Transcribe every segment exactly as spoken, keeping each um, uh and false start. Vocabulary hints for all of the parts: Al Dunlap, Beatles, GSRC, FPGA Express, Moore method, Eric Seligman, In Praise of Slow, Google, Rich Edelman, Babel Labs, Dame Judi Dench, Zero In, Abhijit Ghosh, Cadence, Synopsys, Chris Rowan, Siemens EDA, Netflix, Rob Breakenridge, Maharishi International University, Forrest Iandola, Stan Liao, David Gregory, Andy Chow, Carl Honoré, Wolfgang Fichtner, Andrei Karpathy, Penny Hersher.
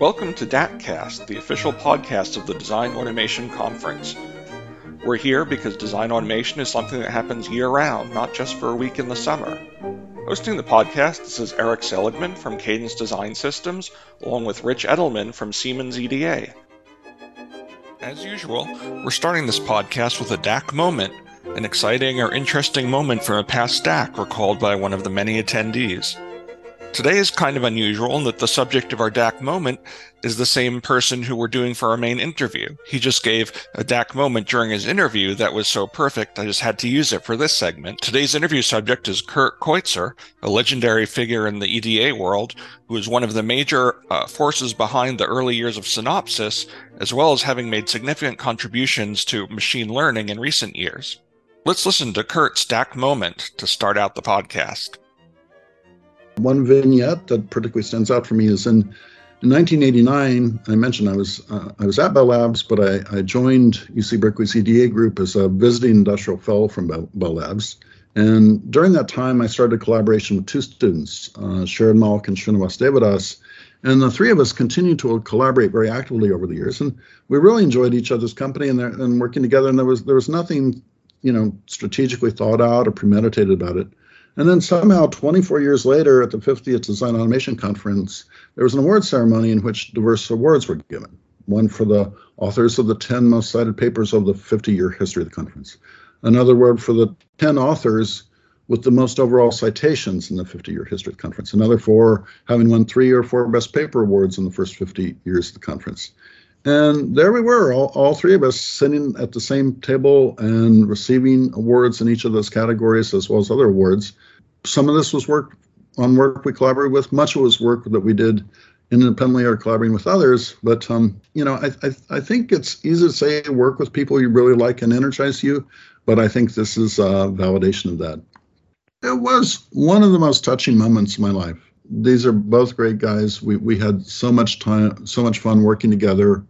Welcome to DATCast, the official podcast of the Design Automation Conference. We're here because design automation is something that happens year-round, not just for a week in the summer. Hosting the podcast, this is Eric Seligman from Cadence Design Systems, along with Rich Edelman from Siemens E D A. As usual, we're starting this podcast with a D A C moment, an exciting or interesting moment from a past D A C recalled by one of the many attendees. Today is kind of unusual in that the subject of our D A C moment is the same person who we're doing for our main interview. He just gave a D A C moment during his interview that was so perfect I just had to use it for this segment. Today's interview subject is Kurt Keutzer, a legendary figure in the E D A world, who is one of the major uh, forces behind the early years of Synopsys, as well as having made significant contributions to machine learning in recent years. Let's listen to Kurt's D A C moment to start out the podcast. One vignette that particularly stands out for me is in, in nineteen eighty-nine. I mentioned I was uh, I was at Bell Labs, but I, I joined U C Berkeley's E D A group as a visiting industrial fellow from Bell, Bell Labs. And during that time, I started a collaboration with two students, uh, Sharon Malik and Srinivas Devadas, and the three of us continued to collaborate very actively over the years. And we really enjoyed each other's company and there, and working together. And there was there was nothing, you know, strategically thought out or premeditated about it. And then somehow twenty-four years later at the fiftieth Design Automation Conference, there was an award ceremony in which diverse awards were given, one for the authors of the ten most cited papers of the fifty-year history of the conference, another award for the ten authors with the most overall citations in the fifty-year history of the conference, another for having won three or four best paper awards in the first fifty years of the conference. And there we were, all, all three of us sitting at the same table and receiving awards in each of those categories as well as other awards. Some of this was work on work we collaborated with. Much of it was work that we did independently or collaborating with others. But, um, you know, I, I, I think it's easy to say work with people you really like and energize you. But I think this is a validation of that. It was one of the most touching moments of my life. These are both great guys. We we had so much time, so much fun working together.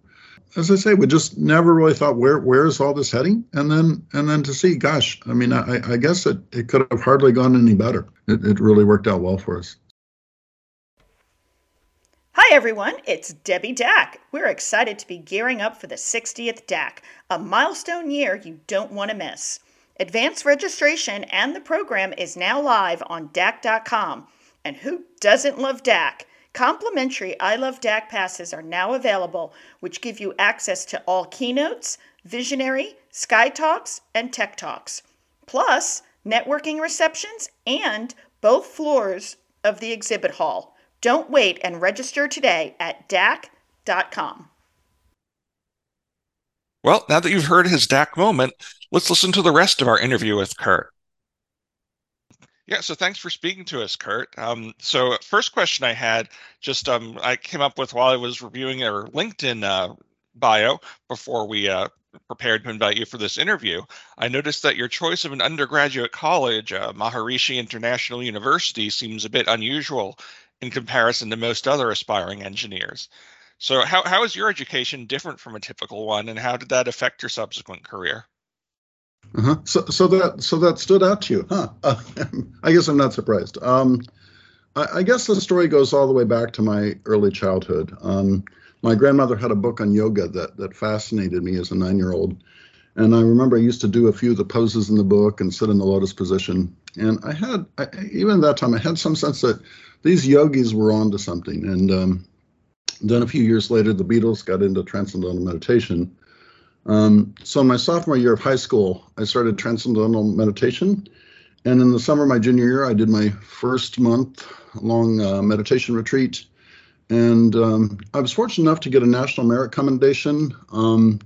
As I say, we just never really thought where where is all this heading, and then and then to see, gosh, I mean, I, I guess it, it could have hardly gone any better. It it really worked out well for us. Hi everyone, it's Debbie D A C. We're excited to be gearing up for the sixtieth D A C, a milestone year you don't want to miss. Advanced registration and the program is now live on D A C dot com. And who doesn't love D A C? Complimentary I Love D A C passes are now available, which give you access to all keynotes, visionary, sky talks, and tech talks, plus networking receptions and both floors of the exhibit hall. Don't wait and register today at D A C dot com. Well, now that you've heard his D A C moment, let's listen to the rest of our interview with Kurt. Yeah, so thanks for speaking to us, Kurt. Um, so first question I had, just um, I came up with while I was reviewing your LinkedIn uh, bio before we uh, prepared to invite you for this interview. I noticed that your choice of an undergraduate college, uh, Maharishi International University, seems a bit unusual in comparison to most other aspiring engineers. So how, how is your education different from a typical one, and how did that affect your subsequent career? Uh-huh. So, so that so that stood out to you, huh? Uh, I guess I'm not surprised. Um, I, I guess the story goes all the way back to my early childhood. Um, my grandmother had a book on yoga that that fascinated me as a nine-year-old, and I remember I used to do a few of the poses in the book and sit in the lotus position. And I had, I, even at that time, I had some sense that these yogis were onto something. And um, then a few years later, the Beatles got into Transcendental Meditation. Um, so in my sophomore year of high school, I started Transcendental Meditation, and in the summer of my junior year, I did my first month-long uh, meditation retreat, and um, I was fortunate enough to get a National Merit Commendation, um,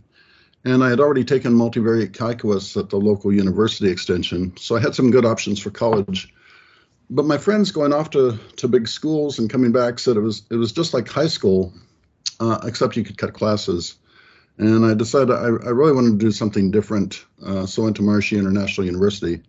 and I had already taken multivariate calculus at the local university extension, so I had some good options for college. But my friends going off to, to big schools and coming back said it was, it was just like high school, uh, except you could cut classes. And I decided I, I really wanted to do something different, uh, so I went to Maharishi International University.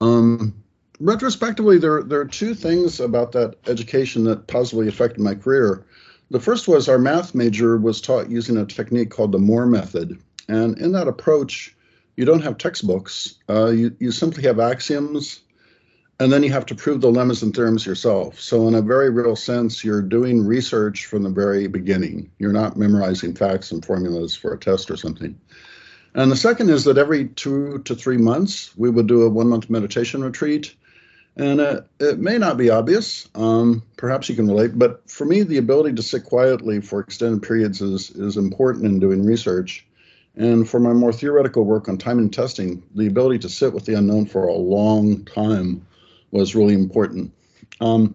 Um, retrospectively, there, there are two things about that education that positively affected my career. The first was our math major was taught using a technique called the Moore method. And in that approach, you don't have textbooks. Uh, you, you simply have axioms And then you have to prove the lemmas and theorems yourself. So in a very real sense, you're doing research from the very beginning. You're not memorizing facts and formulas for a test or something. And the second is that every two to three months, we would do a one-month meditation retreat. And uh, it may not be obvious, um, perhaps you can relate, but for me, the ability to sit quietly for extended periods is, is important in doing research. And for my more theoretical work on time and testing, the ability to sit with the unknown for a long time was really important. Um,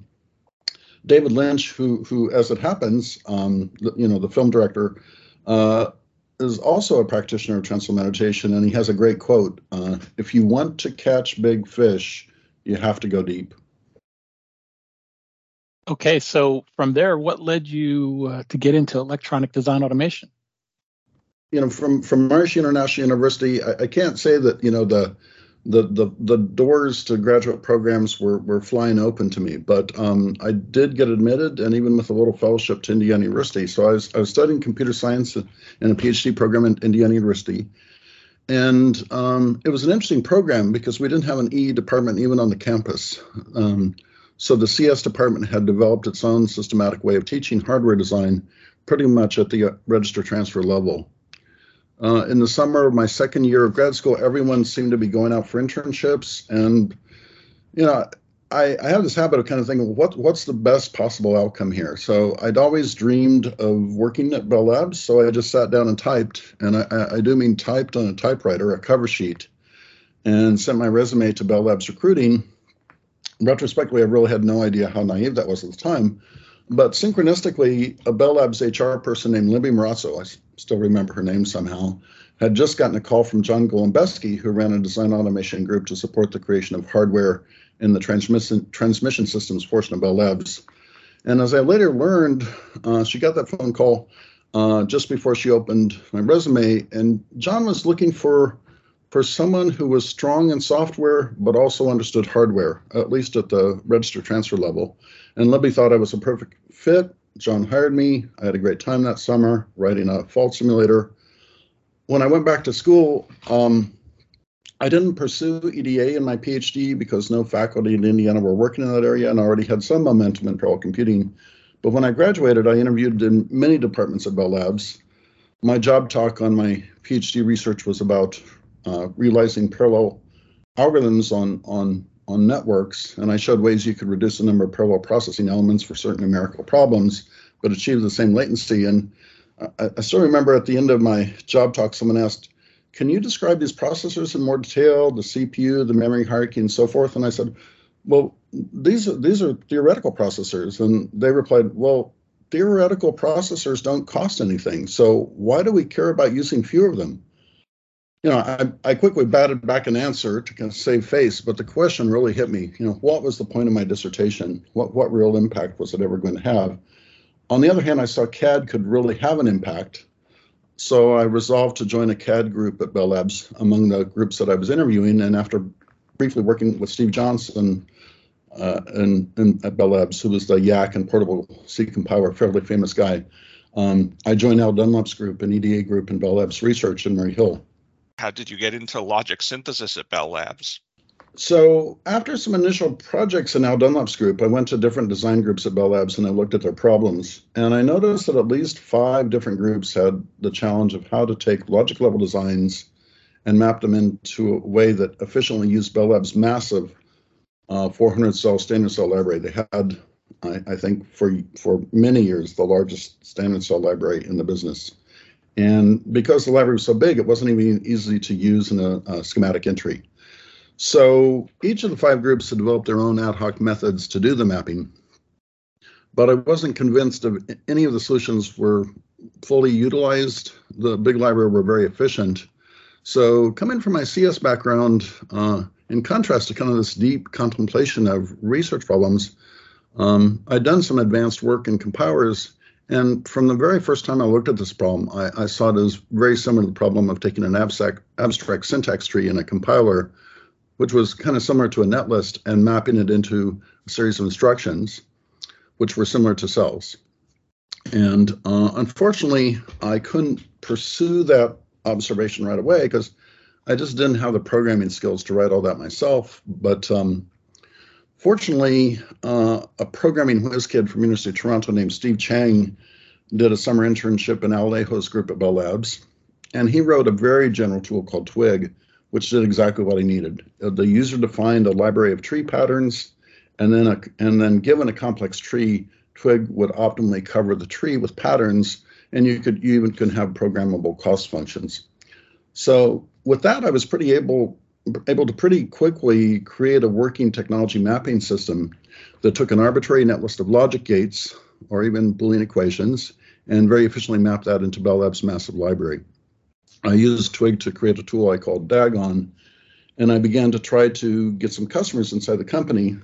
David Lynch, who, who as it happens, um, you know, the film director, uh, is also a practitioner of Transcendental Meditation, and he has a great quote, uh, if you want to catch big fish, you have to go deep. Okay, so from there, what led you uh, to get into electronic design automation? You know, from from Maharishi International University, I, I can't say that, you know, the the the the doors to graduate programs were were flying open to me, but um, I did get admitted, and even with a little fellowship to Indiana University. So I was I was studying computer science in a PhD program at Indiana University. And um, it was an interesting program because we didn't have an E department even on the campus. Um, so the C S department had developed its own systematic way of teaching hardware design pretty much at the register transfer level. Uh, in the summer of my second year of grad school, everyone seemed to be going out for internships. And, you know, I, I have this habit of kind of thinking, what, what's the best possible outcome here? So I'd always dreamed of working at Bell Labs, so I just sat down and typed, and I, I do mean typed on a typewriter, a cover sheet, and sent my resume to Bell Labs Recruiting. Retrospectively, I really had no idea how naive that was at the time, but synchronistically, a Bell Labs H R person named Libby Morazzo, I still remember her name somehow, had just gotten a call from John Golombeski, who ran a design automation group to support the creation of hardware in the transmission transmission systems portion of Bell Labs. And as I later learned, uh, she got that phone call uh, just before she opened my resume, and John was looking for, for someone who was strong in software, but also understood hardware, at least at the register transfer level. And Libby thought I was a perfect fit. John hired me. I had a great time that summer writing a fault simulator. When I went back to school, um, I didn't pursue E D A in my PhD because no faculty in Indiana were working in that area, and I already had some momentum in parallel computing. But when I graduated, I interviewed in many departments at Bell Labs. My job talk on my PhD research was about uh, realizing parallel algorithms on, on, on networks, and I showed ways you could reduce the number of parallel processing elements for certain numerical problems, but achieve the same latency. And I, I still remember at the end of my job talk, someone asked, can you describe these processors in more detail, the C P U, the memory hierarchy, and so forth? And I said, well, these are, these are theoretical processors. And they replied, well, theoretical processors don't cost anything. So why do we care about using fewer of them? You know, I, I quickly batted back an answer to kind of save face, but the question really hit me. You know, what was the point of my dissertation? What, what real impact was it ever going to have? On the other hand, I saw C A D could really have an impact. So I resolved to join a C A D group at Bell Labs among the groups that I was interviewing. And after briefly working with Steve Johnson uh, and, and at Bell Labs, who was the Y A C and portable C compiler, fairly famous guy, um, I joined Al Dunlop's group, an E D A group in Bell Labs Research in Murray Hill. How did you get into logic synthesis at Bell Labs? So after some initial projects in Al Dunlop's group, I went to different design groups at Bell Labs and I looked at their problems. And I noticed that at least five different groups had the challenge of how to take logic level designs and map them into a way that efficiently used Bell Labs' massive uh, four hundred cell standard cell library. They had, I, I think, for, for many years, the largest standard cell library in the business. And because the library was so big, it wasn't even easy to use in a, a schematic entry. So each of the five groups had developed their own ad hoc methods to do the mapping, but I wasn't convinced of any of the solutions were fully utilized. The big library were very efficient. So coming from my C S background, uh, in contrast to kind of this deep contemplation of research problems, um, I'd done some advanced work in compilers. And from the very first time I looked at this problem, I, I saw it as very similar to the problem of taking an abstract, abstract syntax tree in a compiler, which was kind of similar to a netlist, and mapping it into a series of instructions, which were similar to cells. And uh, unfortunately, I couldn't pursue that observation right away because I just didn't have the programming skills to write all that myself. But um, Fortunately, uh, a programming whiz kid from University of Toronto named Steve Chang did a summer internship in Alejo's group at Bell Labs, and he wrote a very general tool called Twig, which did exactly what he needed. The user defined a library of tree patterns, and then, a, and then given a complex tree, Twig would optimally cover the tree with patterns, and you could you even could have programmable cost functions. So with that, I was pretty able, able to pretty quickly create a working technology mapping system that took an arbitrary netlist of logic gates, or even Boolean equations, and very efficiently mapped that into Bell Labs' massive library. I used Twig to create a tool I called Dagon, and I began to try to get some customers inside the company.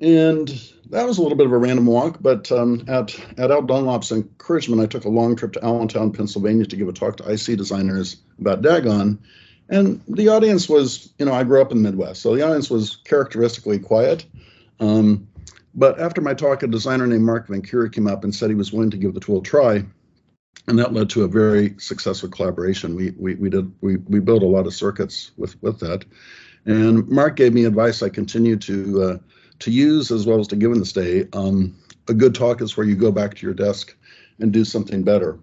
And that was a little bit of a random walk, but um, at, at Al Dunlop's encouragement, I took a long trip to Allentown, Pennsylvania to give a talk to I C designers about Dagon. And the audience was, you know, I grew up in the Midwest, so the audience was characteristically quiet. Um, but after my talk, a designer named Mark Vancouver came up and said he was willing to give the tool a try. And that led to a very successful collaboration. We we we did we we built a lot of circuits with with that, and Mark gave me advice I continue to uh, to use as well as to give in this day. Um, a good talk is where you go back to your desk and do something better.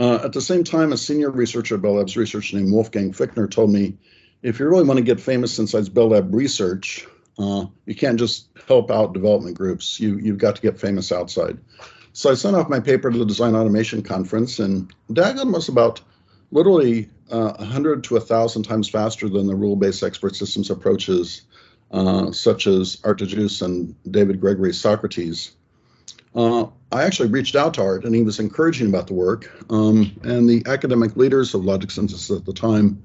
Uh, at the same time, a senior researcher at Bell Labs Research named Wolfgang Fichtner told me, if you really want to get famous inside Bell Lab Research, uh, you can't just help out development groups. You you've got to get famous outside. So I sent off my paper to the Design Automation Conference, and Dagon was about literally uh, one hundred to one thousand times faster than the rule-based expert systems approaches, uh, such as Art DeJuice and David Gregory's Socrates. Uh, I actually reached out to Art, and he was encouraging about the work, um, and the academic leaders of logic synthesis at the time,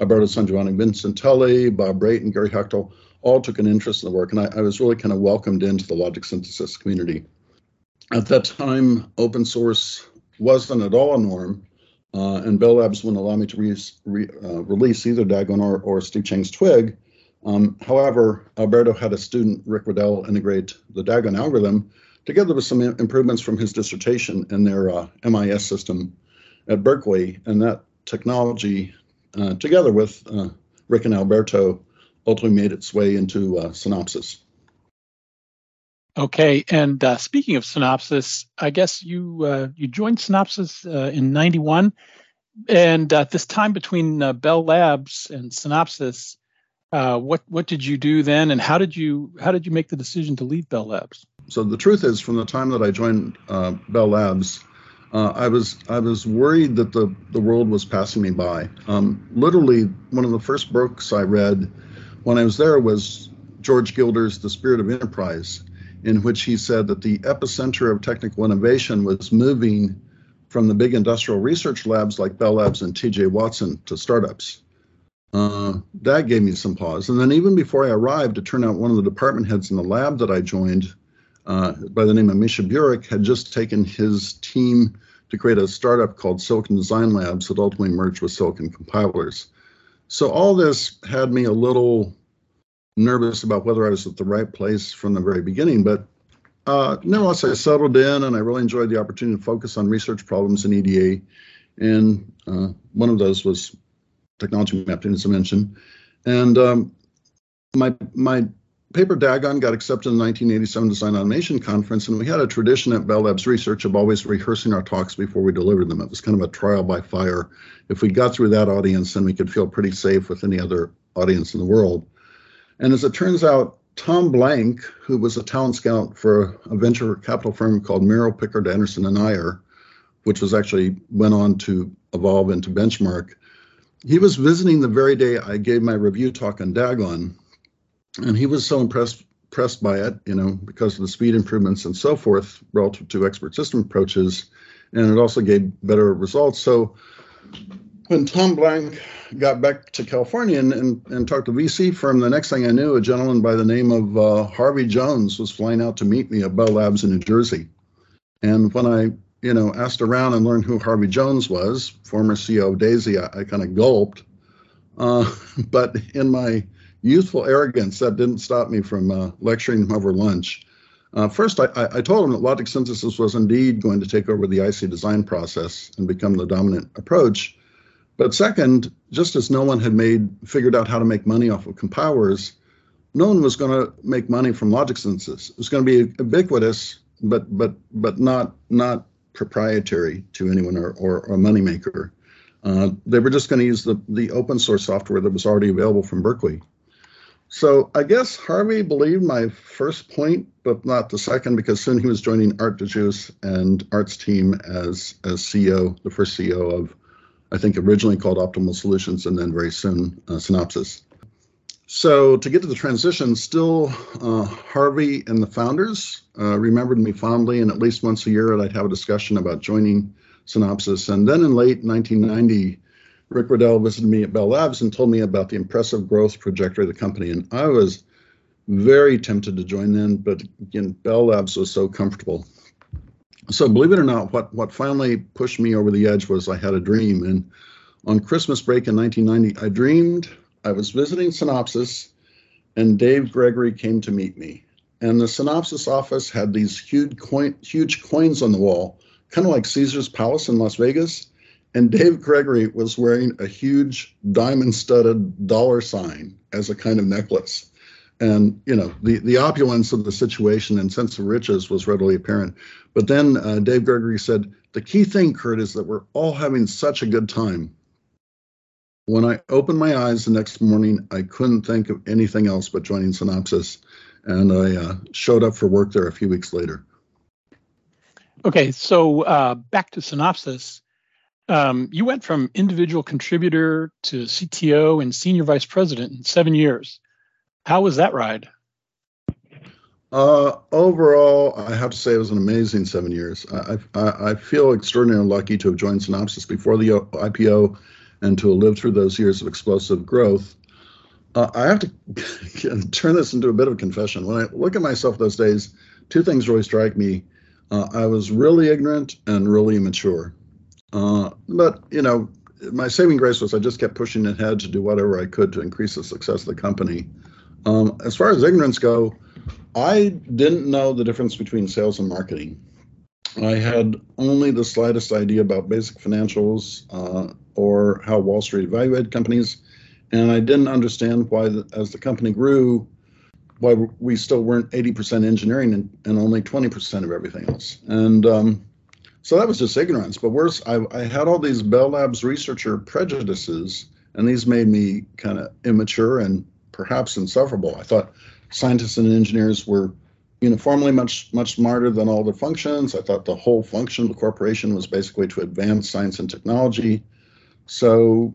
Alberto Sangiovanni-Vincentelli, Bob Brayton, Gary Hechtel, all took an interest in the work, and I, I was really kind of welcomed into the logic synthesis community. At that time, open source wasn't at all a norm, uh, and Bell Labs wouldn't allow me to re re uh, release either Dagon or, or Steve Chang's Twig. Um, however, Alberto had a student, Rick Riddell, integrate the Dagon algorithm together with some improvements from his dissertation in their uh, M I S system at Berkeley, and that technology, uh, together with uh, Rick and Alberto, ultimately made its way into uh, Synopsys. Okay, and uh, speaking of Synopsys, I guess you uh, you joined Synopsys uh, in ninety-one, and at uh, this time between uh, Bell Labs and Synopsys, uh, what what did you do then, and how did you how did you make the decision to leave Bell Labs? So the truth is, from the time that I joined uh, Bell Labs, uh, I was I was worried that the the world was passing me by. Um, literally, one of the first books I read when I was there was George Gilder's *The Spirit of Enterprise*, in which he said that the epicenter of technical innovation was moving from the big industrial research labs like Bell Labs and T J Watson to startups. Uh, that gave me some pause. And then even before I arrived, it turned out one of the department heads in the lab that I joined, uh, by the name of Misha Burek, had just taken his team to create a startup called Silicon Design Labs that ultimately merged with Silicon Compilers. So all this had me a little nervous about whether I was at the right place from the very beginning, but uh, nevertheless, I settled in, and I really enjoyed the opportunity to focus on research problems in E D A, and uh, one of those was technology mapping, as I mentioned. And um, my my paper Dagon got accepted in the nineteen eighty-seven Design Automation Conference, and we had a tradition at Bell Labs Research of always rehearsing our talks before we delivered them. It was kind of a trial by fire. If we got through that audience, then we could feel pretty safe with any other audience in the world. And as it turns out, Tom Blank, who was a talent scout for a venture capital firm called Merrill, Pickard, Anderson and Iyer, which was actually went on to evolve into Benchmark, he was visiting the very day I gave my review talk on Dagon, and he was so impressed impressed by it, you know, because of the speed improvements and so forth relative to expert system approaches, and it also gave better results. So when Tom Blank got back to California and, and, and talked to V C firm, the next thing I knew, a gentleman by the name of uh, Harvey Jones was flying out to meet me at Bell Labs in New Jersey. And when I, you know, asked around and learned who Harvey Jones was, former C E O of Daisy, I, I kind of gulped. Uh, but in my youthful arrogance, that didn't stop me from uh, lecturing him over lunch. Uh, first, I, I told him that logic synthesis was indeed going to take over the I C design process and become the dominant approach. But second, just as no one had made figured out how to make money off of compilers, no one was going to make money from logic synthesis. It was going to be ubiquitous, but but but not not proprietary to anyone or or, or moneymaker. Uh, they were just going to use the the open source software that was already available from Berkeley. So I guess Harvey believed my first point, but not the second, because soon he was joining Art DeJuice and Art's team as as C E O, the first C E O of, I think, originally called Optimal Solutions, and then very soon uh, Synopsys. So to get to the transition, still uh, Harvey and the founders uh, remembered me fondly, and at least once a year I'd have a discussion about joining Synopsys. And then in late nineteen ninety, Rick Riddell visited me at Bell Labs and told me about the impressive growth trajectory of the company. And I was very tempted to join then, but again, Bell Labs was so comfortable. So believe it or not, what, what finally pushed me over the edge was I had a dream. And on Christmas break in nineteen ninety, I dreamed I was visiting Synopsys and Dave Gregory came to meet me. And the Synopsys office had these huge, coin, huge coins on the wall, kind of like Caesar's Palace in Las Vegas. And Dave Gregory was wearing a huge diamond-studded dollar sign as a kind of necklace. And, you know, the, the opulence of the situation and sense of riches was readily apparent. But then uh, Dave Gregory said, the key thing, Kurt, is that we're all having such a good time. When I opened my eyes the next morning, I couldn't think of anything else but joining Synopsys. And I uh, showed up for work there a few weeks later. Okay, so uh, back to Synopsys. Um, you went from individual contributor to C T O and senior vice president in seven years. How was that ride? Uh, overall, I have to say it was an amazing seven years. I, I, I feel extraordinarily lucky to have joined Synopsys before the I P O and to have lived through those years of explosive growth. Uh, I have to turn this into a bit of a confession. When I look at myself those days, two things really strike me. Uh, I was really ignorant and really immature. Uh, but, you know, my saving grace was I just kept pushing ahead to do whatever I could to increase the success of the company. Um, as far as ignorance go, I didn't know the difference between sales and marketing. I had only the slightest idea about basic financials uh, or how Wall Street evaluated companies, and I didn't understand why, the, as the company grew, why we still weren't eighty percent engineering and, and only twenty percent of everything else. And um, so that was just ignorance. But worse, I, I had all these Bell Labs researcher prejudices, and these made me kind of immature and perhaps insufferable. I thought scientists and engineers were uniformly much, much smarter than all their functions. I thought the whole function of the corporation was basically to advance science and technology. So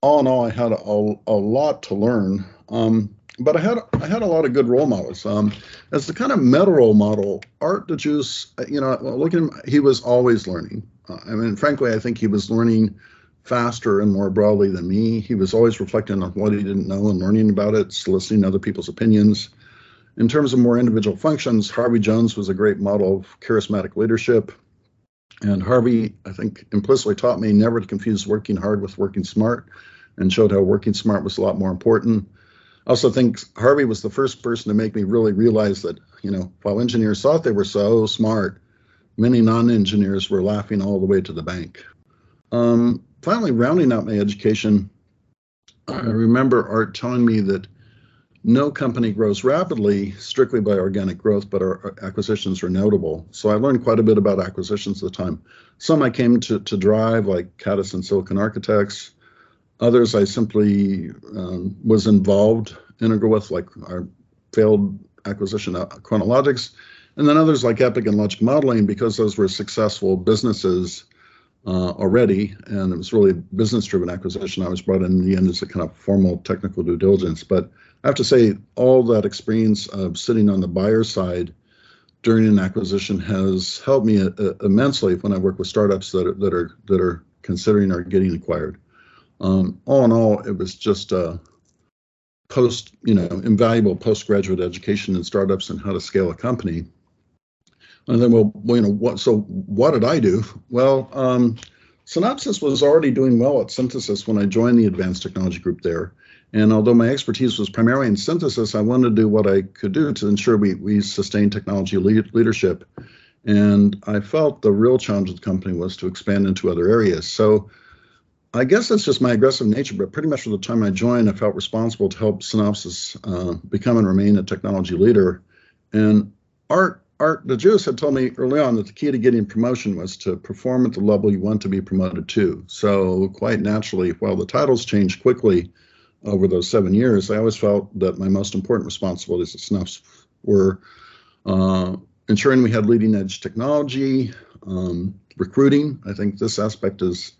all in all, I had a, a lot to learn, um, but I had I had a lot of good role models. Um, as the kind of meta role model, Art DeJuice, you know, look at him, he was always learning. Uh, I mean, frankly, I think he was learning faster and more broadly than me. He was always reflecting on what he didn't know and learning about it, soliciting other people's opinions. In terms of more individual functions, Harvey Jones was a great model of charismatic leadership. And Harvey, I think, implicitly taught me never to confuse working hard with working smart, and showed how working smart was a lot more important. I also think Harvey was the first person to make me really realize that, you know, while engineers thought they were so smart, many non-engineers were laughing all the way to the bank. Um, Finally, rounding out my education, I remember Art telling me that no company grows rapidly strictly by organic growth, but our acquisitions are notable. So I learned quite a bit about acquisitions at the time. Some I came to, to drive, like CADIS and Silicon Architects. Others I simply um, was involved, integral with, like our failed acquisition of Chronologics. And then others like Epic and Logic Modeling, because those were successful businesses Uh, already, and it was really a business-driven acquisition. I was brought in, in the end as a kind of formal technical due diligence. But I have to say, all that experience of sitting on the buyer side during an acquisition has helped me uh, immensely when I work with startups that are that are that are considering or getting acquired. Um, all in all, it was just a post, you know, invaluable postgraduate education in startups and how to scale a company. And then, well, you know, what, so what did I do? Well, um, Synopsys was already doing well at synthesis when I joined the advanced technology group there. And although my expertise was primarily in synthesis, I wanted to do what I could do to ensure we, we sustained technology lead, leadership. And I felt the real challenge of the company was to expand into other areas. So I guess that's just my aggressive nature, but pretty much from the time I joined, I felt responsible to help Synopsys uh, become and remain a technology leader. And Art Art DeJuice had told me early on that the key to getting promotion was to perform at the level you want to be promoted to. So quite naturally, while the titles changed quickly over those seven years, I always felt that my most important responsibilities at Synopsys were uh, ensuring we had leading edge technology, um, recruiting. I think this aspect is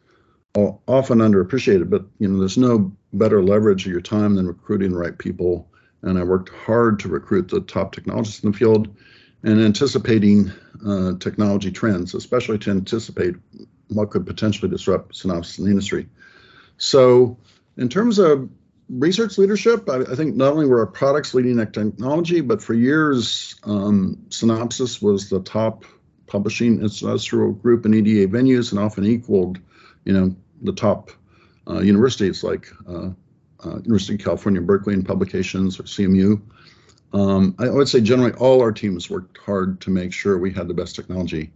often underappreciated, but you know, there's no better leverage of your time than recruiting the right people. And I worked hard to recruit the top technologists in the field and anticipating uh, technology trends, especially to anticipate what could potentially disrupt Synopsys in the industry. So in terms of research leadership, I, I think not only were our products leading at technology, but for years, um, Synopsys was the top publishing industrial group in E D A venues and often equaled, you know, the top uh, universities like uh, uh, University of California, Berkeley in publications, or C M U. Um, I would say generally all our teams worked hard to make sure we had the best technology.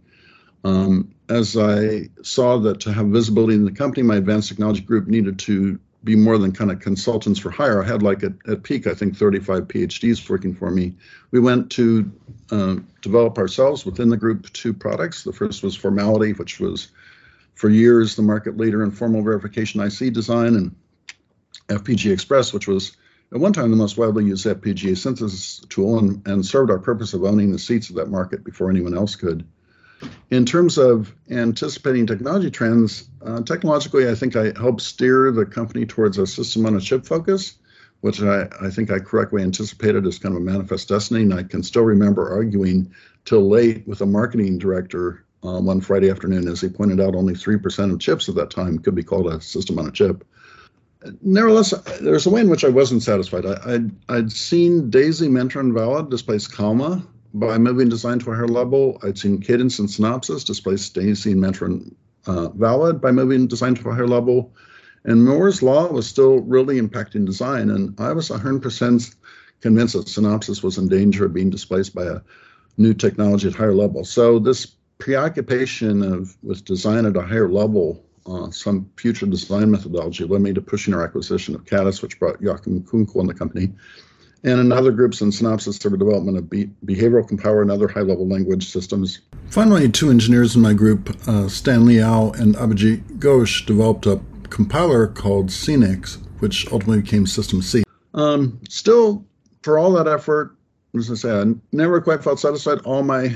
Um, as I saw that to have visibility in the company, my advanced technology group needed to be more than kind of consultants for hire. I had like at, at peak, I think thirty-five PhDs working for me. We went to uh, develop ourselves within the group two products. The first was Formality, which was for years the market leader in formal verification I C design, and F P G A Express, which was at one time the most widely used F P G A synthesis tool and, and served our purpose of owning the seats of that market before anyone else could. In terms of anticipating technology trends, uh, technologically, I think I helped steer the company towards a system on a chip focus, which I, I think I correctly anticipated as kind of a manifest destiny. And I can still remember arguing till late with a marketing director uh, one Friday afternoon, as he pointed out, only three percent of chips at that time could be called a system on a chip. Nevertheless, there's a way in which I wasn't satisfied. I, I'd, I'd seen Daisy, Mentor, and Valid displace Calma by moving design to a higher level. I'd seen Cadence and Synopsys displace Daisy and Mentor and uh, Valid by moving design to a higher level. And Moore's Law was still really impacting design. And I was one hundred percent convinced that Synopsys was in danger of being displaced by a new technology at higher level. So this preoccupation of with design at a higher level, Uh, some future design methodology, led me to pushing our acquisition of CADIS, which brought Joachim Kunkel in the company, and in other groups in Synopsys to the development of be behavioral compiler and other high-level language systems. Finally, two engineers in my group, uh, Stan Liao and Abhijit Ghosh, developed a compiler called C N X, which ultimately became System C. Um, still, for all that effort, as I say, I never quite felt satisfied. All my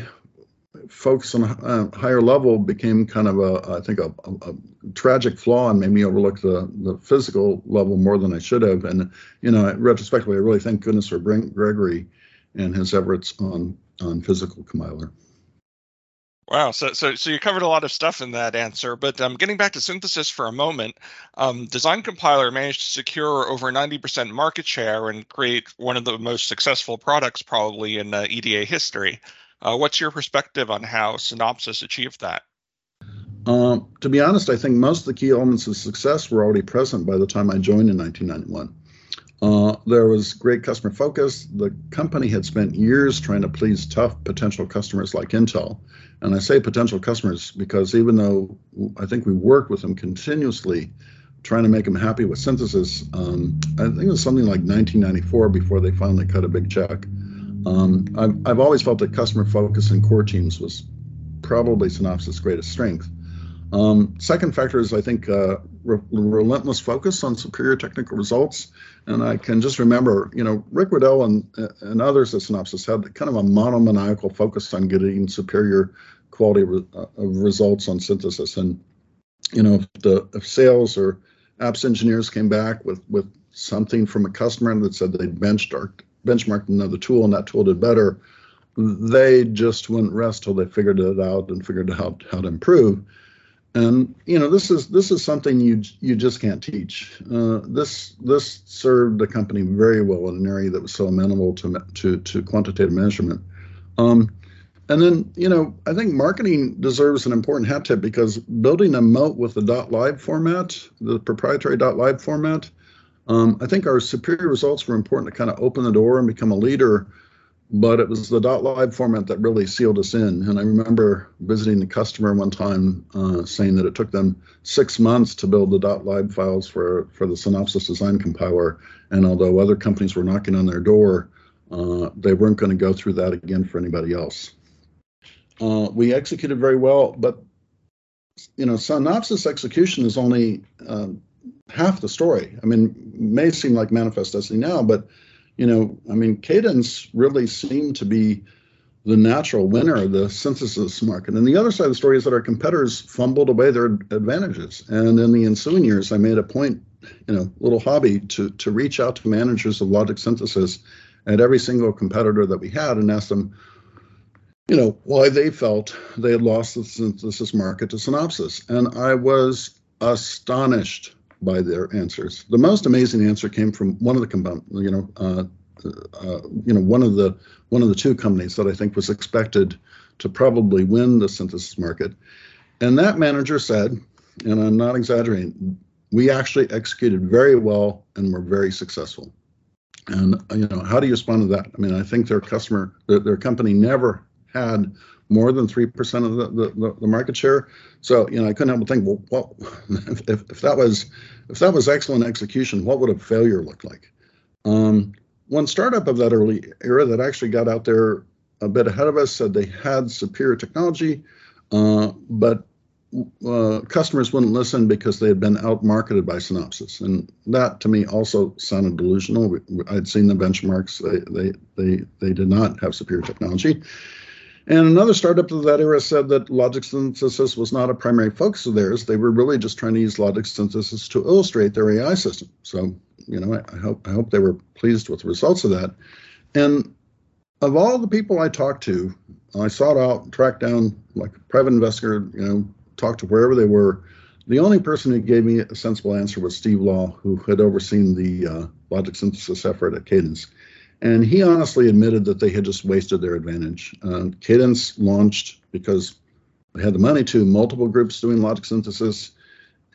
focus on a higher level became kind of a, I think, a, a, a tragic flaw and made me overlook the, the physical level more than I should have. And, you know, retrospectively, I really thank goodness for Rick Gregory and his efforts on, on physical compiler. Wow. So, so, so you covered a lot of stuff in that answer, but um, getting back to synthesis for a moment, um, Design Compiler managed to secure over ninety percent market share and create one of the most successful products probably in uh, E D A history. Uh, what's your perspective on how Synopsys achieved that? Uh, to be honest, I think most of the key elements of success were already present by the time I joined in nineteen ninety-one. Uh, there was great customer focus. The company had spent years trying to please tough potential customers like Intel. And I say potential customers because even though I think we worked with them continuously trying to make them happy with synthesis, um, I think it was something like nineteen ninety-four before they finally cut a big check. Um, I've, I've always felt that customer focus in core teams was probably Synopsys' greatest strength. Um, second factor is, I think, uh, re relentless focus on superior technical results. And I can just remember, you know, Rick Riddell and, and others at Synopsys had kind of a monomaniacal focus on getting superior quality re uh, results on synthesis. And, you know, if, the, if sales or apps engineers came back with, with something from a customer that said they'd benched our benchmarked another tool and that tool did better, they just wouldn't rest till they figured it out and figured out how to improve. And you know, this is this is something you you just can't teach. Uh, this this served the company very well in an area that was so amenable to to to quantitative measurement. Um, and then you know, I think marketing deserves an important hat tip because building a moat with the .lib format, the proprietary .lib format. Um, I think our superior results were important to kind of open the door and become a leader but it was the .lib format that really sealed us in. And I remember visiting the customer one time uh, saying that it took them six months to build the .lib files for, for the Synopsys Design Compiler. And although other companies were knocking on their door, uh, they weren't going to go through that again for anybody else. Uh, we executed very well, but you know, Synopsys execution is only uh, half the story. I mean, may seem like manifest destiny now, but you know, I mean, Cadence really seemed to be the natural winner of the synthesis market. And the other side of the story is that our competitors fumbled away their advantages. And in the ensuing years, I made a point, you know, little hobby to, to reach out to managers of logic synthesis at every single competitor that we had and ask them, you know, why they felt they had lost the synthesis market to Synopsys. And I was astonished by their answers. The most amazing answer came from one of the, you know, uh, uh, you know, one of the one of the two companies that I think was expected to probably win the synthesis market. And that manager said, and I'm not exaggerating, we actually executed very well and were very successful. And you know, how do you respond to that? I mean, I think their customer, their, their company never had more than three percent of the, the, the market share. So, you know, I couldn't help but think, well, well if, if, if that was if that was excellent execution, what would a failure look like? Um, one startup of that early era that actually got out there a bit ahead of us said they had superior technology, uh, but uh, customers wouldn't listen because they had been out-marketed by Synopsys. And that, to me, also sounded delusional. I'd seen the benchmarks. They, they, they, they did not have superior technology. And another startup of that era said that logic synthesis was not a primary focus of theirs. They were really just trying to use logic synthesis to illustrate their A I system. So, you know, I, I hope I hope they were pleased with the results of that. And of all the people I talked to, I sought out, tracked down like a private investor, you know, talked to wherever they were. The only person who gave me a sensible answer was Steve Law, who had overseen the uh, logic synthesis effort at Cadence. And he honestly admitted that they had just wasted their advantage. Uh, Cadence launched, because they had the money to, multiple groups doing logic synthesis.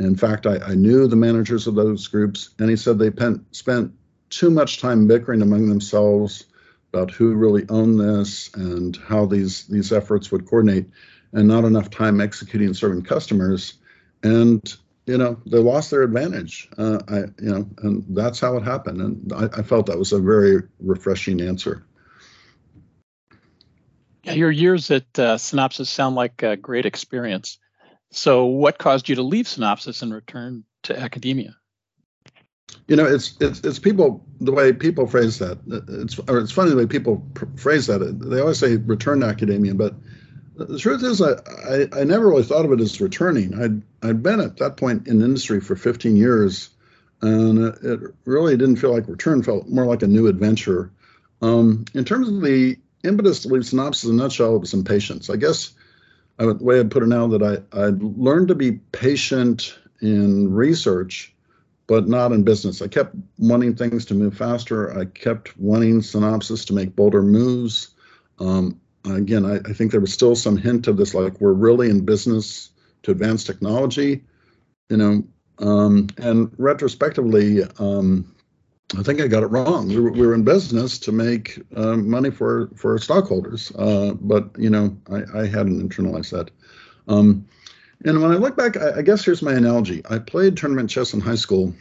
In fact, I, I knew the managers of those groups, and he said they pen, spent too much time bickering among themselves about who really owned this and how these, these efforts would coordinate, and not enough time executing and serving customers. And you know, they lost their advantage, uh, I, you know, and that's how it happened. And I, I felt that was a very refreshing answer. Yeah, your years at uh, Synopsys sound like a great experience. So what caused you to leave Synopsys and return to academia? You know, it's it's it's people, the way people phrase that, it's, or it's funny the way people pr- phrase that. They always say return to academia, but the truth is, I, I, I never really thought of it as returning. I'd, I'd been at that point in industry for fifteen years, and it, it really didn't feel like return, felt more like a new adventure. Um, in terms of the impetus to leave Synopsys in a nutshell, it was impatience. I guess I would, the way I'd put it now, that I, I'd learned to be patient in research, but not in business. I kept wanting things to move faster. I kept wanting Synopsys to make bolder moves. Um, Again, I, I think there was still some hint of this, like we're really in business to advance technology, you know, um, and retrospectively, um, I think I got it wrong. We were, we were in business to make uh, money for, for our stockholders, uh, but, you know, I, I hadn't internalized that. Um, and when I look back, I, I guess here's my analogy. I played tournament chess in high school,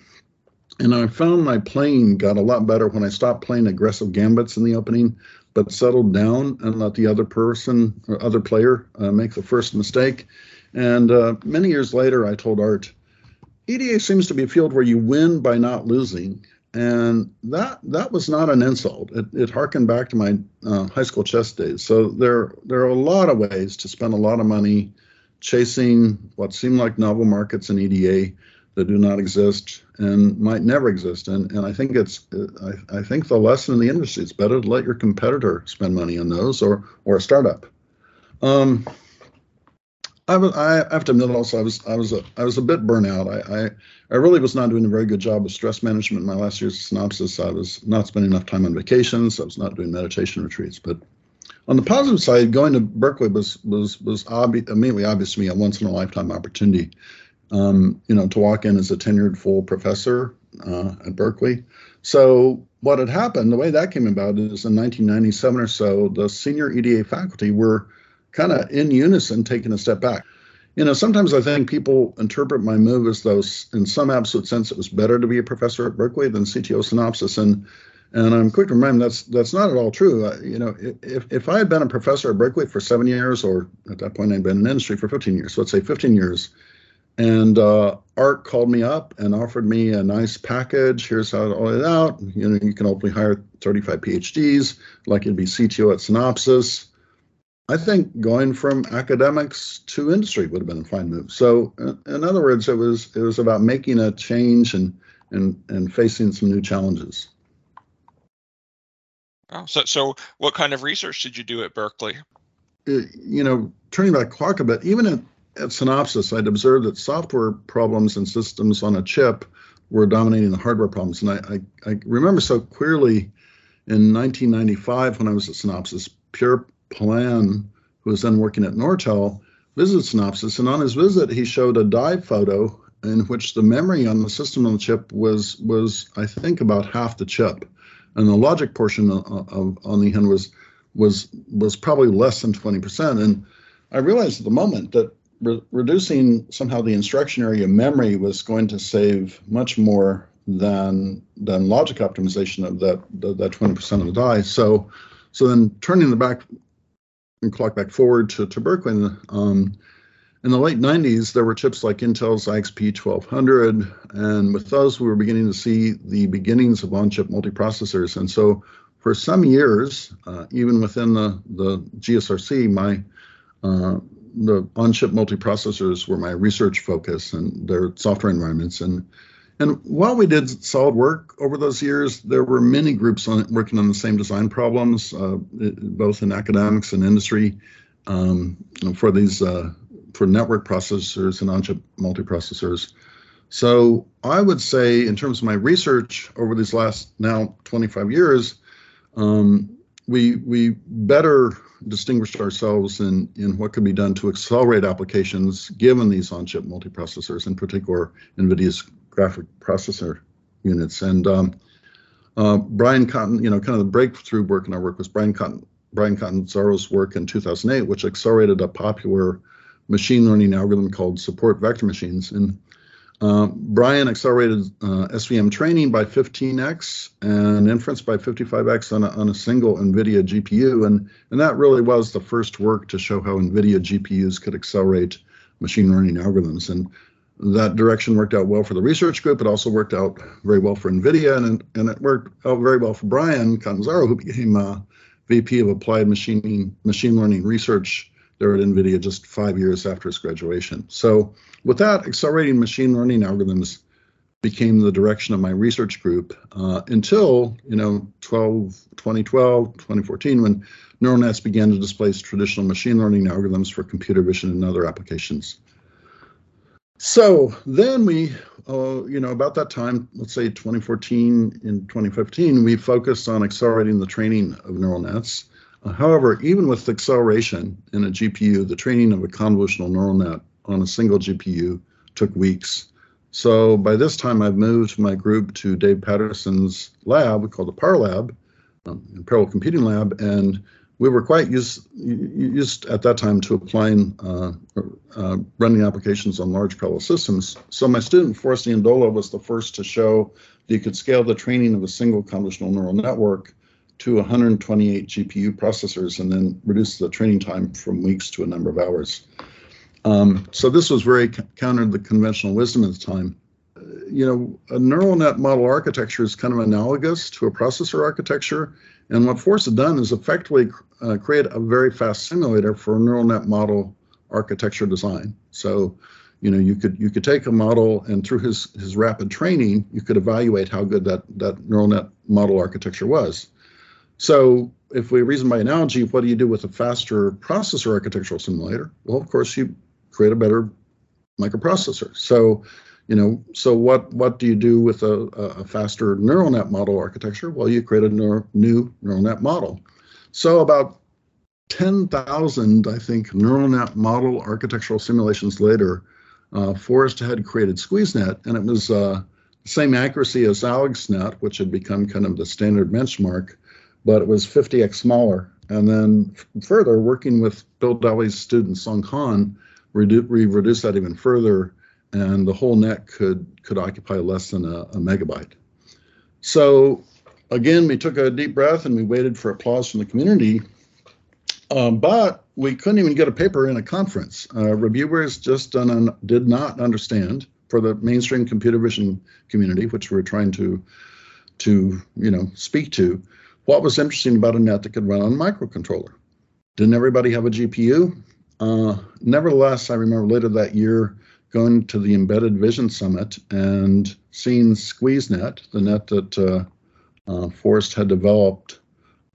and I found my playing got a lot better when I stopped playing aggressive gambits in the opening, but settled down and let the other person or other player uh, make the first mistake. And uh, many years later, I told Art, E D A seems to be a field where you win by not losing. And that that was not an insult. It, it harkened back to my uh, high school chess days. So there, there are a lot of ways to spend a lot of money chasing what seem like novel markets in E D A that do not exist and might never exist. And and I think it's I, I think the lesson in the industry is better to let your competitor spend money on those or or a startup. Um, I was I have to admit also I was I was a, I was a bit burnt out. I, I I really was not doing a very good job of stress management in my last year's Synopsys. I was not spending enough time on vacations. I was not doing meditation retreats. But on the positive side, going to Berkeley was was was obvi- immediately obvious to me, a once in a lifetime opportunity. Um, you know, to walk in as a tenured full professor uh, at Berkeley. So what had happened, the way that came about is in nineteen ninety-seven or so, the senior E D A faculty were kind of in unison taking a step back. You know, sometimes I think people interpret my move as though in some absolute sense it was better to be a professor at Berkeley than C T O Synopsys. And and I'm quick to remind that's that's not at all true. I, you know, if, if I had been a professor at Berkeley for seven years, or at that point I'd been in industry for fifteen years, so let's say fifteen years, and uh, Art called me up and offered me a nice package. Here's how it all is out. You know, you can hopefully hire thirty-five PhDs, like it'd be C T O at Synopsys. I think going from academics to industry would have been a fine move. So, in other words, it was it was about making a change and and and facing some new challenges. Oh, so so what kind of research did you do at Berkeley? It, you know, turning back the clock a bit, even at, at Synopsys, I'd observed that software problems and systems on a chip were dominating the hardware problems, and I I, I remember so clearly in nineteen ninety-five when I was at Synopsys, Pure Plan, who was then working at Nortel, visited Synopsys, and on his visit, he showed a dive photo in which the memory on the system on the chip was, was I think, about half the chip, and the logic portion of, of, on the hand was was was probably less than twenty percent. And I realized at the moment that re reducing somehow the instruction area of memory was going to save much more than than logic optimization of that that twenty percent of the die. So, so then turning the back. And clock back forward to, to Berkeley. Um, in the late nineties, there were chips like Intel's I X P twelve hundred, and with those, we were beginning to see the beginnings of on-chip multiprocessors. And so, for some years, uh, even within the the G S R C, my uh, the on-chip multiprocessors were my research focus and their software environments. And and while we did solid work over those years, there were many groups on, working on the same design problems, uh, it, both in academics and industry, um, for these uh, for network processors and on-chip multiprocessors. So I would say, in terms of my research over these last now twenty-five years, um, we we better distinguished ourselves in in what could be done to accelerate applications given these on-chip multiprocessors, in particular NVIDIA's graphic processor units. And um, uh, Brian Cotton, you know, kind of the breakthrough work in our work was Brian Cotton, Brian Cotton-Zarro's work in two thousand eight, which accelerated a popular machine learning algorithm called support vector machines. And uh, Brian accelerated uh, S V M training by fifteen X and inference by fifty-five X on a, on a single NVIDIA G P U. And, and that really was the first work to show how NVIDIA G P Us could accelerate machine learning algorithms. And that direction worked out well for the research group. It also worked out very well for NVIDIA, and and it worked out very well for Brian Cotton-Zarro, who became uh, V P of Applied Machine Machine Learning Research there at NVIDIA just five years after his graduation. So with that, accelerating machine learning algorithms became the direction of my research group uh, until, you know, twenty twelve, twenty fourteen, when neural nets began to displace traditional machine learning algorithms for computer vision and other applications. So then we, uh, you know, about that time, let's say twenty fourteen and twenty fifteen, we focused on accelerating the training of neural nets. Uh, however, even with acceleration in a G P U, the training of a convolutional neural net on a single G P U took weeks. So by this time, I've moved my group to Dave Patterson's lab called the P A R Lab, um, Parallel Computing Lab, and we were quite used, used at that time to applying, uh, uh, running applications on large parallel systems. So my student, Forrest Iandola, was the first to show that you could scale the training of a single convolutional neural network to one hundred twenty-eight G P U processors and then reduce the training time from weeks to a number of hours. Um, so this was very counter to the conventional wisdom at the time. Uh, you know, a neural net model architecture is kind of analogous to a processor architecture. And what Forrest had done is effectively uh, create a very fast simulator for neural net model architecture design. So, you know, you could you could take a model and through his his rapid training, you could evaluate how good that that neural net model architecture was. So, if we reason by analogy, what do you do with a faster processor architectural simulator? Well, of course, you create a better microprocessor. So. You know, so what, what do you do with a, a faster neural net model architecture? Well, you create a neur new neural net model. So about ten thousand, I think, neural net model architectural simulations later, uh, Forrest had created SqueezeNet, and it was uh, same accuracy as AlexNet, which had become kind of the standard benchmark, but it was fifty x smaller. And then further, working with Bill Dowey's student, Song Han, we reduced that even further, and the whole net could, could occupy less than a, a megabyte. So again, we took a deep breath and we waited for applause from the community, um, but we couldn't even get a paper in a conference. Uh, reviewers just done an, did not understand, for the mainstream computer vision community, which we were trying to, to you know, speak to, what was interesting about a net that could run on a microcontroller. Didn't everybody have a G P U? Uh, nevertheless, I remember later that year going to the Embedded Vision Summit and seeing SqueezeNet, the net that uh, uh, Forrest had developed,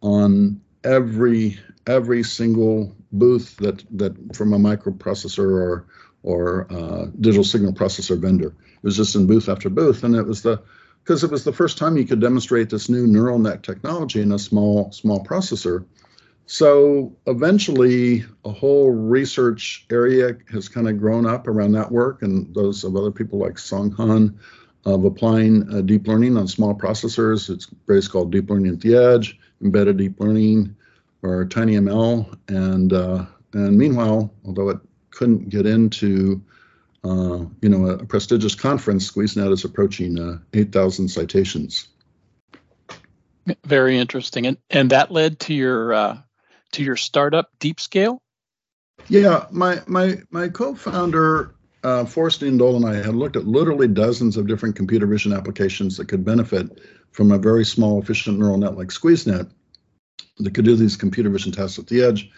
on every every single booth that that from a microprocessor or or uh, digital signal processor vendor. It was just in booth after booth, and it was the because it was the first time you could demonstrate this new neural net technology in a small small processor. So eventually, a whole research area has kind of grown up around that work, and those of other people like Song Han, of applying uh, deep learning on small processors. It's basically called deep learning at the edge, embedded deep learning, or TinyML. And uh, and meanwhile, although it couldn't get into uh, you know a, a prestigious conference, SqueezeNet is approaching uh, eight thousand citations. Very interesting, and and that led to your. Uh... to your startup, DeepScale? Yeah, my my my co-founder, uh, Forrest Indole, and I had looked at literally dozens of different computer vision applications that could benefit from a very small, efficient neural net like SqueezeNet that could do these computer vision tasks at the edge.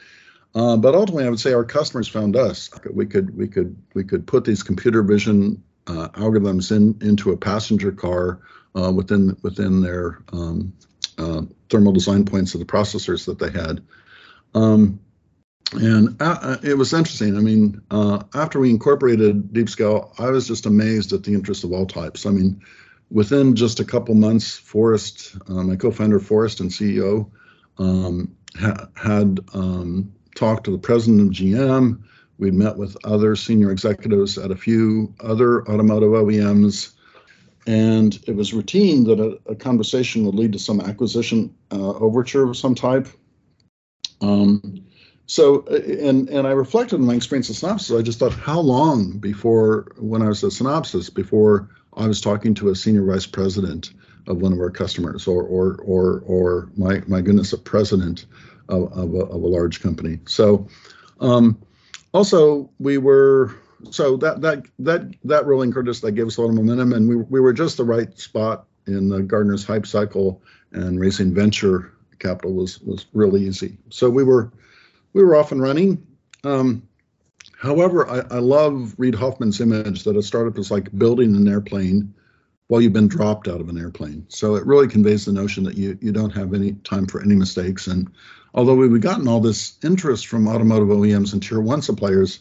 Uh, but ultimately, I would say our customers found us. We could we could we could put these computer vision uh, algorithms in into a passenger car uh, within within their um, uh, thermal design points of the processors that they had. Um, and uh, it was interesting. I mean, uh, after we incorporated DeepScale, I was just amazed at the interest of all types. I mean, within just a couple months, Forrest, uh, my co-founder Forrest and C E O, um, ha had um, talked to the president of G M. We'd met with other senior executives at a few other automotive O E Ms. And it was routine that a, a conversation would lead to some acquisition uh, overture of some type. Um, so, and, and I reflected on my experience at Synopsys. I just thought, how long before, when I was at Synopsys, before I was talking to a senior vice president of one of our customers, or, or, or, or my, my goodness, a president of, of, a, of a large company. So, um, also we were, so that, that, that, that really encouraged us, that gave us a lot of momentum, and we, we were just the right spot in the Gardner's hype cycle, and raising venture capital was was really easy. So we were we were off and running. Um, however, I, I love Reid Hoffman's image that a startup is like building an airplane while you've been dropped out of an airplane. So it really conveys the notion that you you don't have any time for any mistakes. And although we've gotten all this interest from automotive O E Ms and tier one suppliers,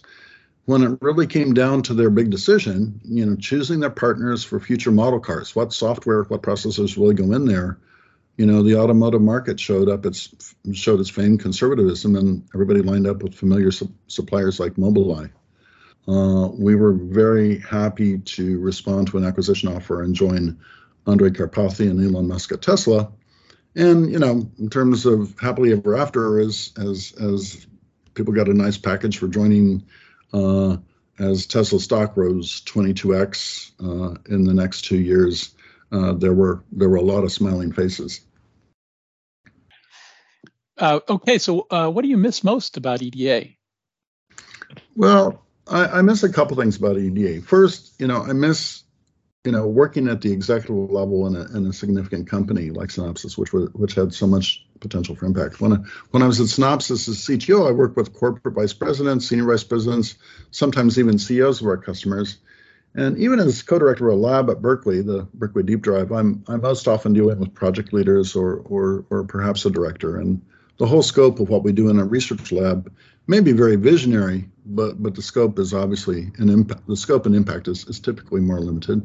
when it really came down to their big decision, you know, choosing their partners for future model cars, what software, what processors really go in there, you know, the automotive market showed up. It's showed its famed conservatism, and everybody lined up with familiar su suppliers like Mobileye. Uh, we were very happy to respond to an acquisition offer and join Andrei Karpathy and Elon Musk at Tesla. And you know, in terms of happily ever after, as as as people got a nice package for joining, uh, as Tesla stock rose twenty-two x uh, in the next two years. Uh, there were there were a lot of smiling faces. Uh, okay, so uh, what do you miss most about E D A? Well, I, I miss a couple things about E D A. First, you know, I miss you know working at the executive level in a in a significant company like Synopsys, which was which had so much potential for impact. When I, when I was at Synopsys as C T O, I worked with corporate vice presidents, senior vice presidents, sometimes even C E Os of our customers. And even as co-director of a lab at Berkeley, the Berkeley Deep Drive, I'm I'm most often dealing with project leaders or or or perhaps a director. And the whole scope of what we do in a research lab may be very visionary, but but the scope is obviously an impact. The scope and impact is is typically more limited.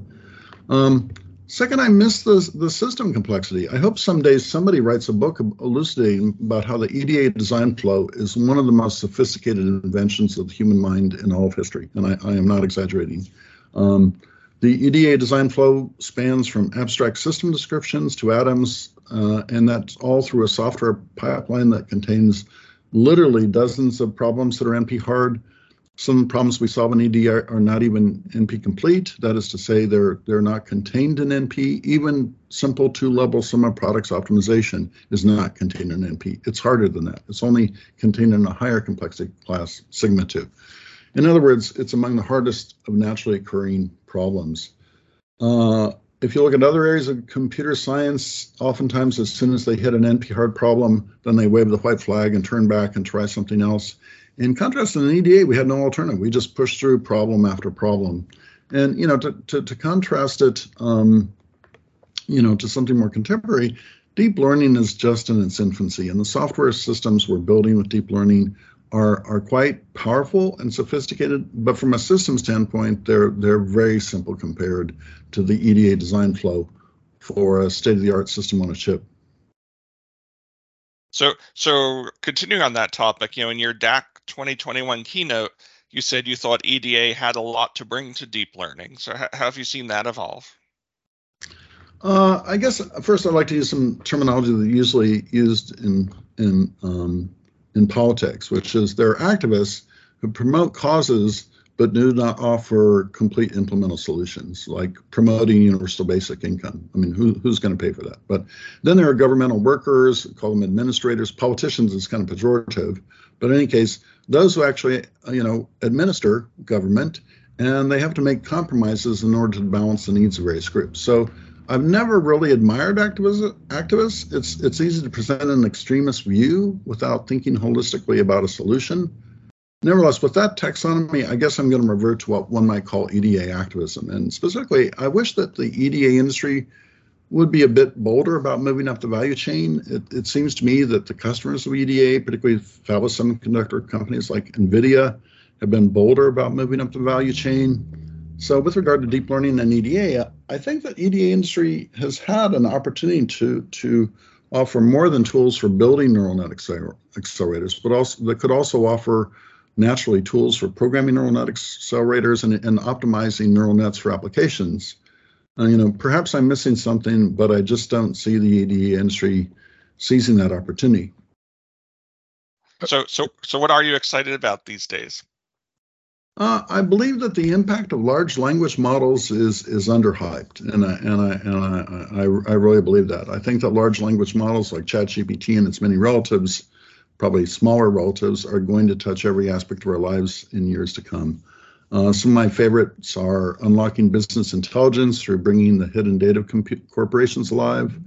Um, second, I miss the the system complexity. I hope someday somebody writes a book elucidating about how the E D A design flow is one of the most sophisticated inventions of the human mind in all of history. And I, I am not exaggerating. Um, The E D A design flow spans from abstract system descriptions to atoms, uh, and that's all through a software pipeline that contains literally dozens of problems that are N P hard. Some problems we solve in E D A are, are not even N P complete. That is to say, they're they're not contained in N P. Even simple two-level sum of products optimization is not contained in N P. It's harder than that. It's only contained in a higher complexity class, sigma two. In other words, it's among the hardest of naturally occurring problems. Uh, if you look at other areas of computer science, oftentimes as soon as they hit an N P hard problem, then they wave the white flag and turn back and try something else. In contrast, in an E D A, we had no alternative. We just pushed through problem after problem. And, you know, to, to, to contrast it, um, you know, to something more contemporary, deep learning is just in its infancy, and the software systems we're building with deep learning Are, are quite powerful and sophisticated, but from a system standpoint, they're they're very simple compared to the E D A design flow for a state-of-the-art system on a chip. So, so continuing on that topic, you know, in your D A C twenty twenty-one keynote, you said you thought E D A had a lot to bring to deep learning. So, how have you seen that evolve? Uh, I guess first, I'd like to use some terminology that's usually used in in um, in politics, which is there are activists who promote causes but do not offer complete implementable solutions, like promoting universal basic income. I mean, who, who's going to pay for that? But then there are governmental workers, call them administrators. Politicians is kind of pejorative, but in any case, those who actually, you know, administer government, and they have to make compromises in order to balance the needs of various groups. So I've never really admired activists. It's it's easy to present an extremist view without thinking holistically about a solution. Nevertheless, with that taxonomy, I guess I'm going to revert to what one might call E D A activism. And specifically, I wish that the E D A industry would be a bit bolder about moving up the value chain. It, it seems to me that the customers of E D A, particularly fabulous semiconductor companies like NVIDIA, have been bolder about moving up the value chain. So with regard to deep learning and E D A, I think that E D A industry has had an opportunity to to offer more than tools for building neural net acceler accelerators, but also that could also offer naturally tools for programming neural net accelerators and, and optimizing neural nets for applications. Uh, you know, perhaps I'm missing something, but I just don't see the E D A industry seizing that opportunity. So, so, so what are you excited about these days? Uh, I believe that the impact of large language models is is underhyped, and I and I and I, I I really believe that. I think that large language models like ChatGPT and its many relatives, probably smaller relatives, are going to touch every aspect of our lives in years to come. Uh, some of my favorites are unlocking business intelligence through bringing the hidden data of corporations alive,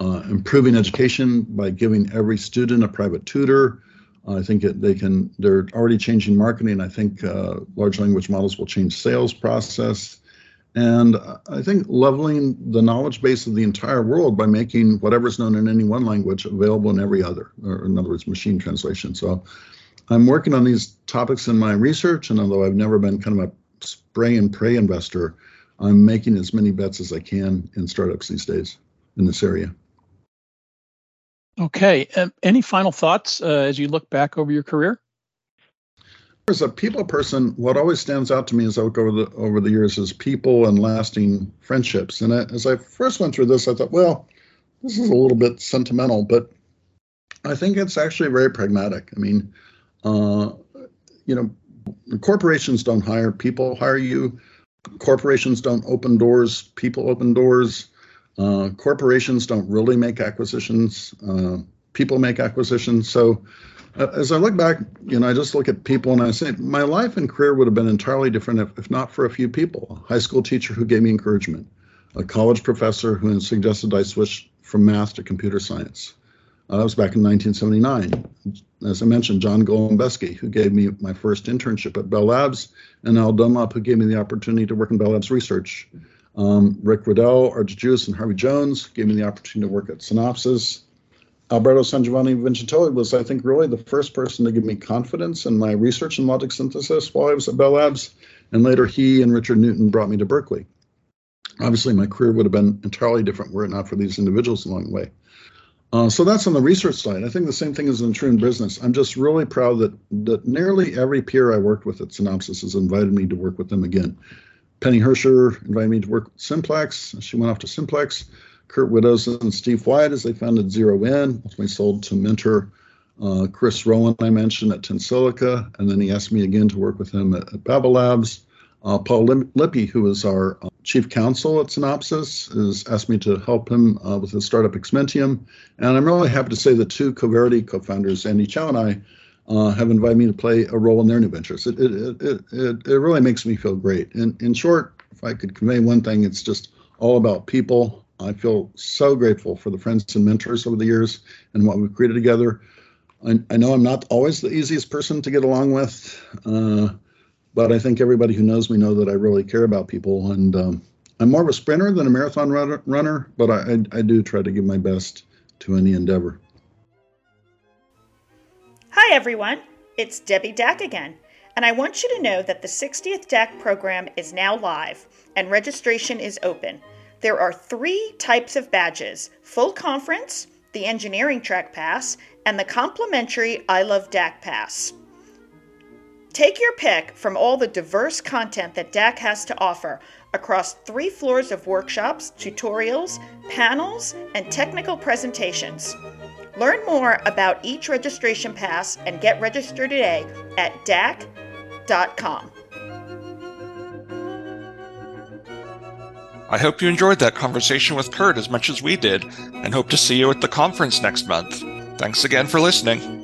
uh, improving education by giving every student a private tutor. I think it, they can, they're already changing marketing. I think uh, large language models will change sales process. And I think leveling the knowledge base of the entire world by making whatever's known in any one language available in every other, or in other words, machine translation. So I'm working on these topics in my research, and although I've never been kind of a spray and pray investor, I'm making as many bets as I can in startups these days in this area. Okay. Um, any final thoughts uh, as you look back over your career? As a people person, what always stands out to me as I look over the over the years is people and lasting friendships. And I, as I first went through this, I thought, well, this is a little bit sentimental, but I think it's actually very pragmatic. I mean, uh, you know, corporations don't hire people, hire you. Corporations don't open doors, people open doors. Uh, corporations don't really make acquisitions. Uh, people make acquisitions. So uh, as I look back, you know, I just look at people and I say, my life and career would have been entirely different if, if not for a few people. A high school teacher who gave me encouragement, a college professor who suggested I switch from math to computer science. Uh, that was back in nineteen seventy-nine. As I mentioned, John Golombeski, who gave me my first internship at Bell Labs, and Al Dunlop, who gave me the opportunity to work in Bell Labs research. Um, Rick Riddell, Art DeJuice, and Harvey Jones gave me the opportunity to work at Synopsys. Alberto Sangiovanni-Vincentelli was, I think, really the first person to give me confidence in my research in logic synthesis while I was at Bell Labs, and later he and Richard Newton brought me to Berkeley. Obviously, my career would have been entirely different were it not for these individuals along the way. Uh, so that's on the research side. I think the same thing is true in business. I'm just really proud that, that nearly every peer I worked with at Synopsys has invited me to work with them again. Penny Hersher invited me to work with Simplex. She went off to Simplex. Kurt Widows and Steve Wyatt, as they founded Zero In, ultimately sold to Mentor. Uh, Chris Rowan, I mentioned, at Tensilica, and then he asked me again to work with him at, at Babel Labs. Uh, Paul Lim- Lippe, who is our uh, chief counsel at Synopsys, has asked me to help him uh, with his startup Exmentium. And I'm really happy to say the two Coverity co-founders, Andy Chow and I, uh, have invited me to play a role in their new ventures. It, it, it, it, it really makes me feel great. And in short, if I could convey one thing, it's just all about people. I feel so grateful for the friends and mentors over the years and what we've created together. I, I know I'm not always the easiest person to get along with, uh, but I think everybody who knows me know that I really care about people. And um, I'm more of a sprinter than a marathon runner, runner but I, I, I do try to give my best to any endeavor. Hi, everyone. It's Debbie Dack again. And I want you to know that the sixtieth D A C program is now live and registration is open. There are three types of badges: full conference, the engineering track pass, and the complimentary I Love D A C pass. Take your pick from all the diverse content that D A C has to offer across three floors of workshops, tutorials, panels, and technical presentations. Learn more about each registration pass and get registered today at D A C dot com. I hope you enjoyed that conversation with Kurt as much as we did, and hope to see you at the conference next month. Thanks again for listening.